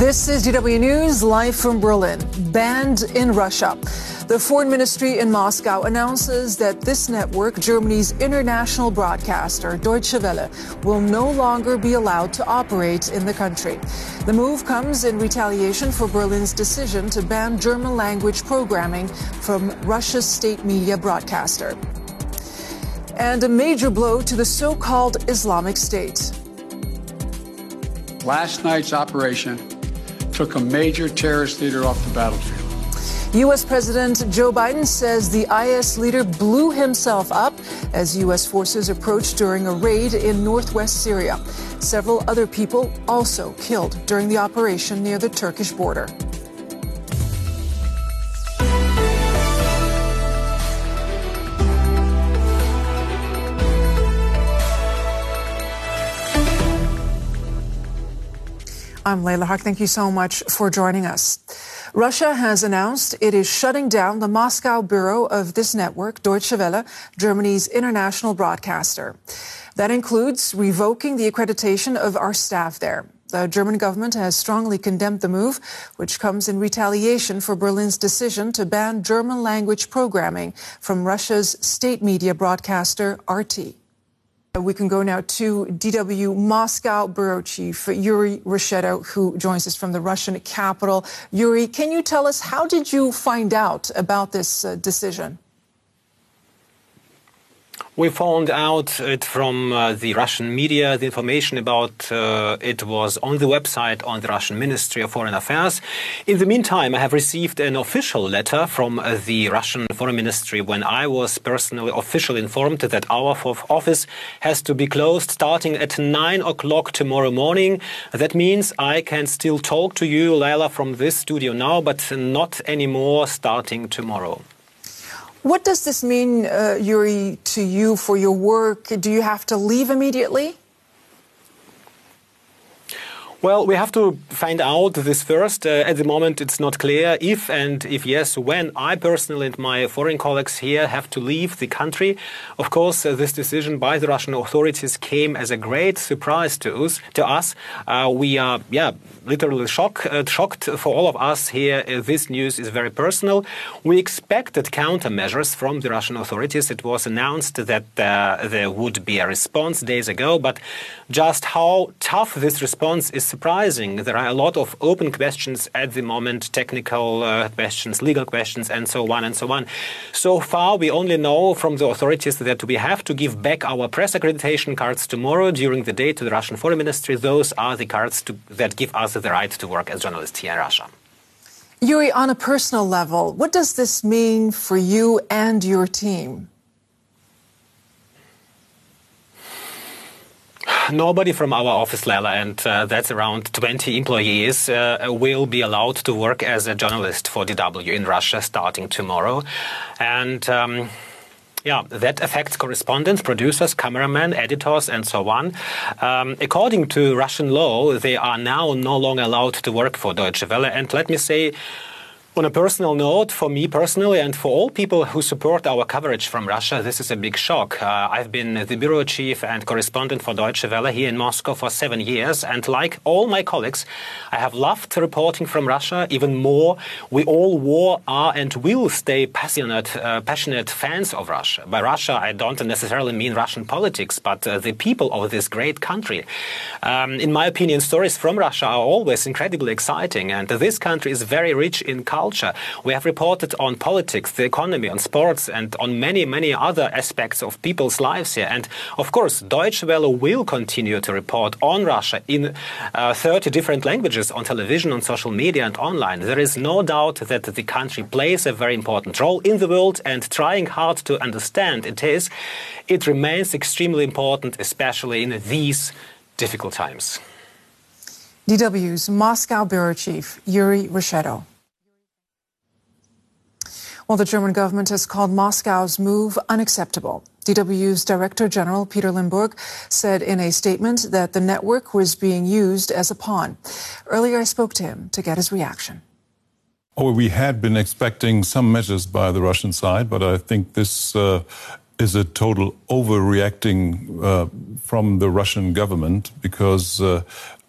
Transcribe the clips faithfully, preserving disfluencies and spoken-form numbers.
This is D W News, live from Berlin. Banned in Russia. The Foreign Ministry in Moscow announces that this network, Germany's international broadcaster, Deutsche Welle, will no longer be allowed to operate in the country. The move comes in retaliation for Berlin's decision to ban German language programming from Russia's state media broadcaster. And a major blow to the so-called Islamic State. Last night's operation took a major terrorist leader off the battlefield. U S. President Joe Biden says the I S leader blew himself up as U S forces approached during a raid in northwest Syria. Several other people also killed during the operation near the Turkish border. I'm Leila Haq. Thank you so much for joining us. Russia has announced it is shutting down the Moscow bureau of this network, Deutsche Welle, Germany's international broadcaster. That includes revoking the accreditation of our staff there. The German government has strongly condemned the move, which comes in retaliation for Berlin's decision to ban German language programming from Russia's state media broadcaster, R T. We can go now to D W Moscow Bureau Chief Yuri Rescheto, who joins us from the Russian capital. Yuri, can you tell us, how did you find out about this uh, decision? We found out it from uh, the Russian media. The information about uh, it was on the website on the Russian Ministry of Foreign Affairs. In the meantime, I have received an official letter from uh, the Russian Foreign Ministry when I was personally officially informed that our office has to be closed starting at nine o'clock tomorrow morning. That means I can still talk to you, Leila, from this studio now, but not anymore starting tomorrow. What does this mean, uh, Yuri, to you for your work? Do you have to leave immediately? Well, we have to find out this first. Uh, at the moment, it's not clear if and if yes, when I personally and my foreign colleagues here have to leave the country. Of course, uh, this decision by the Russian authorities came as a great surprise to us. To us, uh, we are, yeah, literally shocked. Uh, shocked for all of us here. Uh, this news is very personal. We expected countermeasures from the Russian authorities. It was announced that uh, there would be a response days ago, but just how tough this response is surprising. There are a lot of open questions at the moment, technical uh, questions, legal questions, and so on and so on. So far, we only know from the authorities that we have to give back our press accreditation cards tomorrow during the day to the Russian Foreign Ministry. Those are the cards to, that give us the right to work as journalists here in Russia. Yuri, on a personal level, what does this mean for you and your team? Nobody from our office, Leila, and uh, that's around twenty employees, uh, will be allowed to work as a journalist for D W in Russia starting tomorrow. And um, yeah, that affects correspondents, producers, cameramen, editors, and so on. Um, according to Russian law, they are now no longer allowed to work for Deutsche Welle. And let me say, on a personal note, for me personally and for all people who support our coverage from Russia, this is a big shock. Uh, I've been the bureau chief and correspondent for Deutsche Welle here in Moscow for seven years. And like all my colleagues, I have loved reporting from Russia even more. We all were, are and will stay passionate, uh, passionate fans of Russia. By Russia, I don't necessarily mean Russian politics, but uh, the people of this great country. Um, in my opinion, stories from Russia are always incredibly exciting. And this country is very rich in culture. Culture. We have reported on politics, the economy, on sports, and on many, many other aspects of people's lives here. And of course, Deutsche Welle will continue to report on Russia in uh, thirty different languages, on television, on social media, and online. There is no doubt that the country plays a very important role in the world, and trying hard to understand it is, it remains extremely important, especially in these difficult times. D W's Moscow Bureau Chief Yuri Rescheto. Well, the German government has called Moscow's move unacceptable. D W's Director General Peter Limbourg said in a statement that the network was being used as a pawn. Earlier, I spoke to him to get his reaction. Oh, we had been expecting some measures by the Russian side, but I think this uh, is a total overreacting uh, from the Russian government because uh,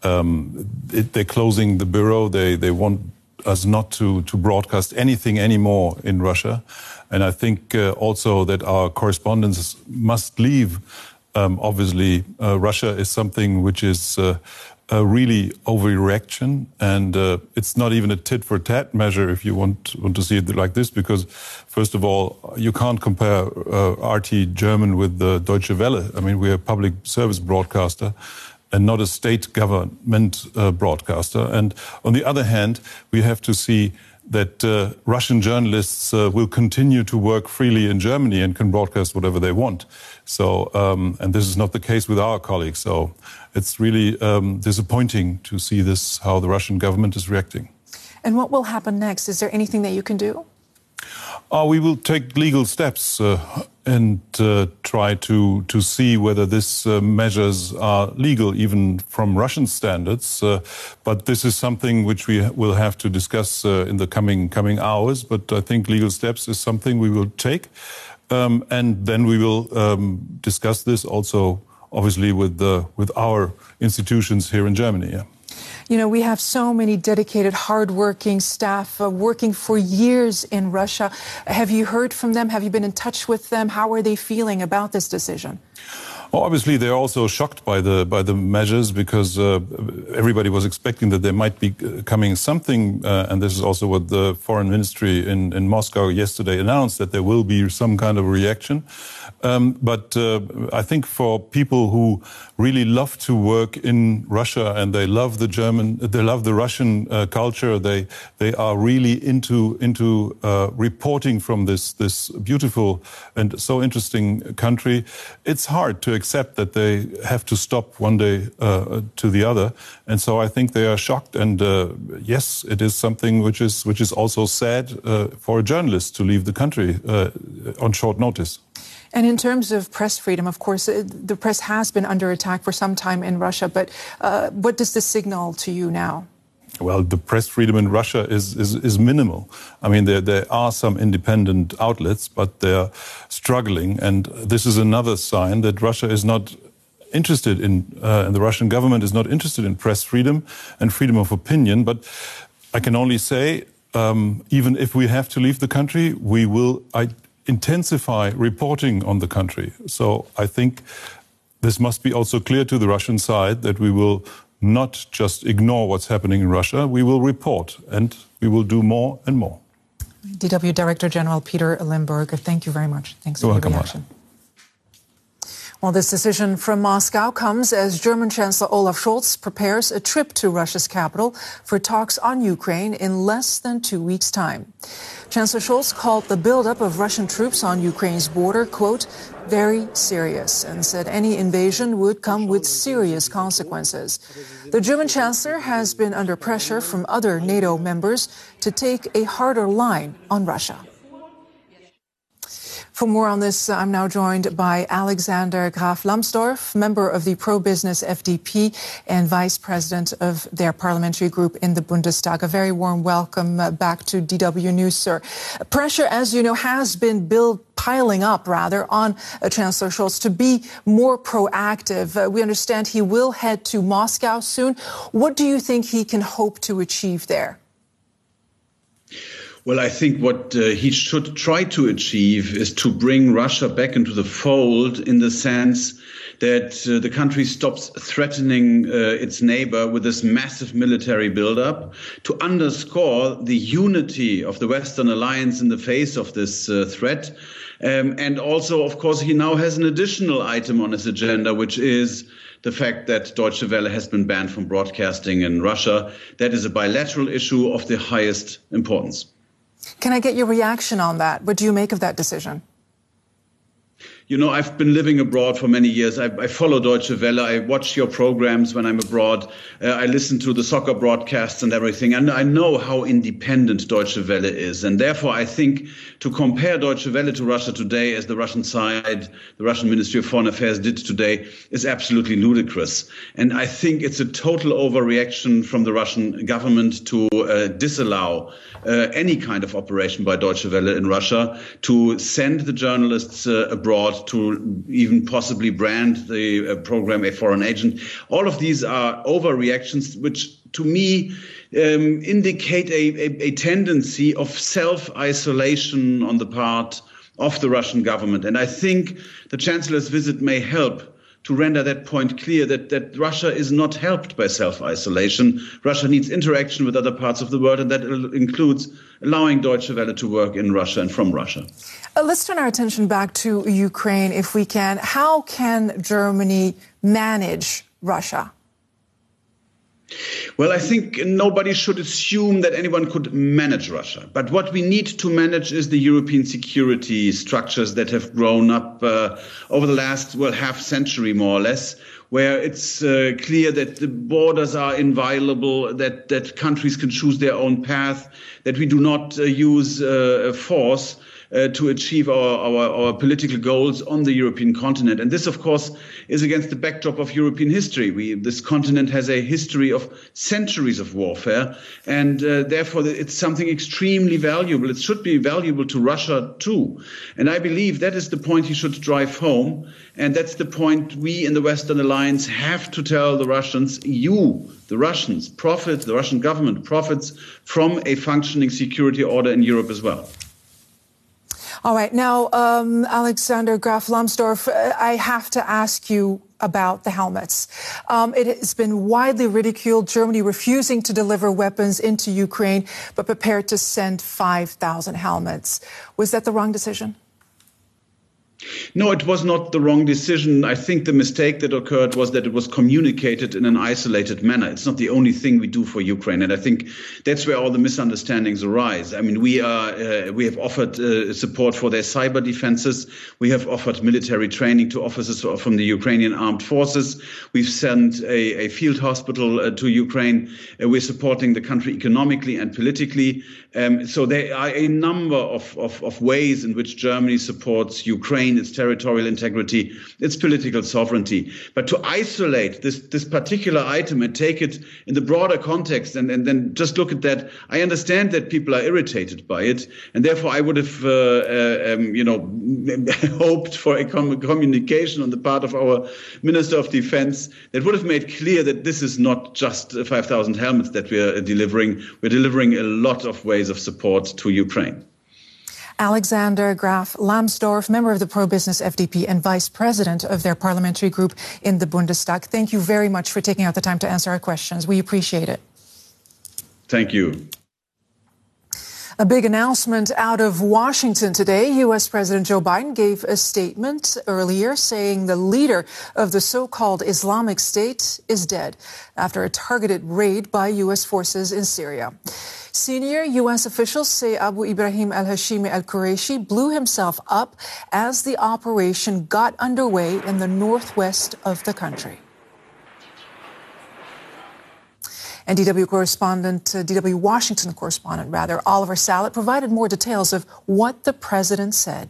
Um, it, they're closing the bureau. They they want us not to to broadcast anything anymore in Russia. And I think uh, also that our correspondents must leave. Um, obviously, uh, Russia is something which is uh, a really overreaction, and uh, it's not even a tit for tat measure if you want want to see it like this. Because first of all, you can't compare uh, R T German with the Deutsche Welle. I mean, we're a public service broadcaster and not a state government uh, broadcaster. And on the other hand, we have to see that uh, Russian journalists uh, will continue to work freely in Germany and can broadcast whatever they want. So, um, and this is not the case with our colleagues. So it's really um, disappointing to see this, how the Russian government is reacting. And what will happen next? Is there anything that you can do? Uh, we will take legal steps uh, and uh, try to, to see whether these uh, measures are legal, even from Russian standards. Uh, but this is something which we will have to discuss uh, in the coming coming hours. But I think legal steps is something we will take. Um, and then we will um, discuss this also, obviously, with, the, with our institutions here in Germany. Yeah. You know, we have so many dedicated, hardworking staff uh, working for years in Russia. Have you heard from them? Have you been in touch with them? How are they feeling about this decision? Well, obviously, they're also shocked by the by the measures because uh, everybody was expecting that there might be coming something. Uh, and this is also what the foreign ministry in, in Moscow yesterday announced, that there will be some kind of reaction. Um, but uh, I think for people who really love to work in Russia and they love the German, they love the Russian uh, culture, they they are really into into uh, reporting from this this beautiful and so interesting country. It's hard to accept that they have to stop one day uh, to the other, and so I think they are shocked. And uh, yes, it is something which is which is also sad uh, for a journalist to leave the country uh, on short notice. And in terms of press freedom, of course, the press has been under attack for some time in Russia. But uh, what does this signal to you now? Well, the press freedom in Russia is is, is minimal. I mean, there, there are some independent outlets, but they're struggling. And this is another sign that Russia is not interested in, uh, and the Russian government is not interested in press freedom and freedom of opinion. But I can only say, um, even if we have to leave the country, we will I, intensify reporting on the country. So I think this must be also clear to the Russian side that we will not just ignore what's happening in Russia. We will report, and we will do more and more. D W Director General Peter Limbourg, thank you very much. Thanks You're for your reaction. On. Well, this decision from Moscow comes as German Chancellor Olaf Scholz prepares a trip to Russia's capital for talks on Ukraine in less than two weeks' time. Chancellor Scholz called the buildup of Russian troops on Ukraine's border, quote, very serious, and said any invasion would come with serious consequences. The German Chancellor has been under pressure from other NATO members to take a harder line on Russia. For more on this, I'm now joined by Alexander Graf Lambsdorff, member of the pro-business F D P and vice president of their parliamentary group in the Bundestag. A very warm welcome back to D W News, sir. Pressure, as you know, has been built, piling up, rather, on Chancellor Scholz to be more proactive. We understand he will head to Moscow soon. What do you think he can hope to achieve there? Well, I think what uh, he should try to achieve is to bring Russia back into the fold, in the sense that uh, the country stops threatening uh, its neighbor with this massive military buildup, to underscore the unity of the Western alliance in the face of this uh, threat. Um, and also, of course, he now has an additional item on his agenda, which is the fact that Deutsche Welle has been banned from broadcasting in Russia. That is a bilateral issue of the highest importance. Can I get your reaction on that? What do you make of that decision? You know, I've been living abroad for many years. I, I follow Deutsche Welle. I watch your programs when I'm abroad. Uh, I listen to the soccer broadcasts and everything. And I know how independent Deutsche Welle is. And therefore, I think to compare Deutsche Welle to Russia today, as the Russian side, the Russian Ministry of Foreign Affairs did today, is absolutely ludicrous. And I think it's a total overreaction from the Russian government to uh, disallow uh, any kind of operation by Deutsche Welle in Russia, to send the journalists uh, abroad not to even possibly brand the program a foreign agent. All of these are overreactions, which to me um, indicate a, a, a tendency of self-isolation on the part of the Russian government. And I think the Chancellor's visit may help to render that point clear, that, that Russia is not helped by self-isolation. Russia needs interaction with other parts of the world, and that includes allowing Deutsche Welle to work in Russia and from Russia. Uh, let's turn our attention back to Ukraine, if we can. How can Germany manage Russia? Well, I think nobody should assume that anyone could manage Russia. But what we need to manage is the European security structures that have grown up uh, over the last, well, half century, more or less, where it's uh, clear that the borders are inviolable, that, that countries can choose their own path, that we do not uh, use uh, force Uh, to achieve our, our, our political goals on the European continent. And this, of course, is against the backdrop of European history. We, this continent has a history of centuries of warfare, and uh, therefore it's something extremely valuable. It should be valuable to Russia, too. And I believe that is the point he should drive home, and that's the point we in the Western Alliance have to tell the Russians. You, the Russians, profit, the Russian government profits from a functioning security order in Europe as well. All right. Now, um, Alexander Graf Lambsdorff, I have to ask you about the helmets. Um, it has been widely ridiculed, Germany refusing to deliver weapons into Ukraine, but prepared to send five thousand helmets. Was that the wrong decision? No, it was not the wrong decision. I think the mistake that occurred was that it was communicated in an isolated manner. It's not the only thing we do for Ukraine, and I think that's where all the misunderstandings arise. I mean, we are uh, we have offered uh, support for their cyber defenses. We have offered military training to officers from the Ukrainian armed forces. We've sent a, a field hospital uh, to Ukraine. Uh, we're supporting the country economically and politically. Um, so there are a number of, of, of ways in which Germany supports Ukraine, its territorial integrity, its political sovereignty. But to isolate this, this particular item and take it in the broader context and, and then just look at that, I understand that people are irritated by it. And therefore, I would have, uh, uh, um, you know, hoped for a com communication on the part of our Minister of Defense that would have made clear that this is not just five thousand helmets that we are delivering. We're delivering a lot of ways of support to Ukraine. Alexander Graf Lambsdorff, member of the pro-business F D P and vice president of their parliamentary group in the Bundestag. Thank you very much for taking out the time to answer our questions. We appreciate it. Thank you. A big announcement out of Washington today. U S President Joe Biden gave a statement earlier saying the leader of the so-called Islamic State is dead after a targeted raid by U S forces in Syria. Senior U S officials say Abu Ibrahim al-Hashimi al-Qureshi blew himself up as the operation got underway in the northwest of the country. And D W correspondent, uh, D W Washington correspondent, rather, Oliver Sallet provided more details of what the president said.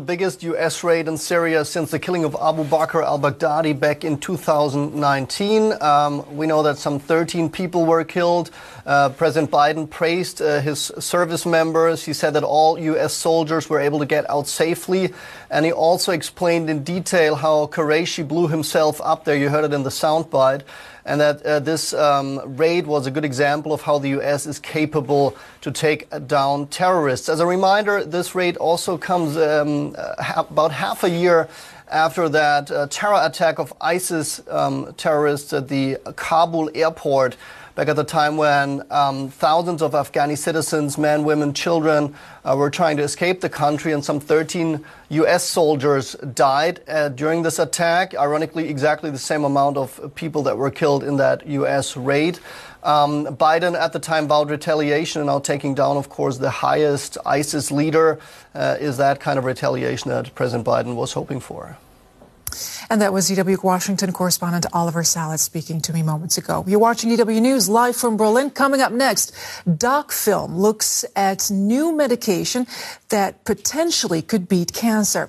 The biggest U S raid in Syria since the killing of Abu Bakr al-Baghdadi back in two thousand nineteen. Um, we know that some thirteen people were killed. Uh, President Biden praised uh, his service members. He said that all U S soldiers were able to get out safely. And he also explained in detail how Qureshi blew himself up there. You heard it in the soundbite. And that uh, this um, raid was a good example of how the U S is capable to take down terrorists. As a reminder, this raid also comes um, about half a year after that uh, terror attack of ISIS um, terrorists at the Kabul airport, back at the time when um, thousands of Afghani citizens, men, women, children, uh, were trying to escape the country, and some thirteen U S soldiers died uh, during this attack. Ironically, exactly the same amount of people that were killed in that U S raid. Um, Biden at the time vowed retaliation, and now taking down, of course, the highest ISIS leader uh, is that kind of retaliation that President Biden was hoping for. And that was D W Washington correspondent Oliver Sallet speaking to me moments ago. You're watching D W News live from Berlin. Coming up next, DocFilm looks at new medication that potentially could beat cancer.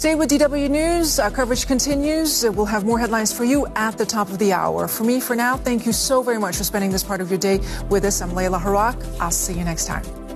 Stay with D W News. Our coverage continues. We'll have more headlines for you at the top of the hour. For me, for now, thank you so very much for spending this part of your day with us. I'm Leila Harak. I'll see you next time.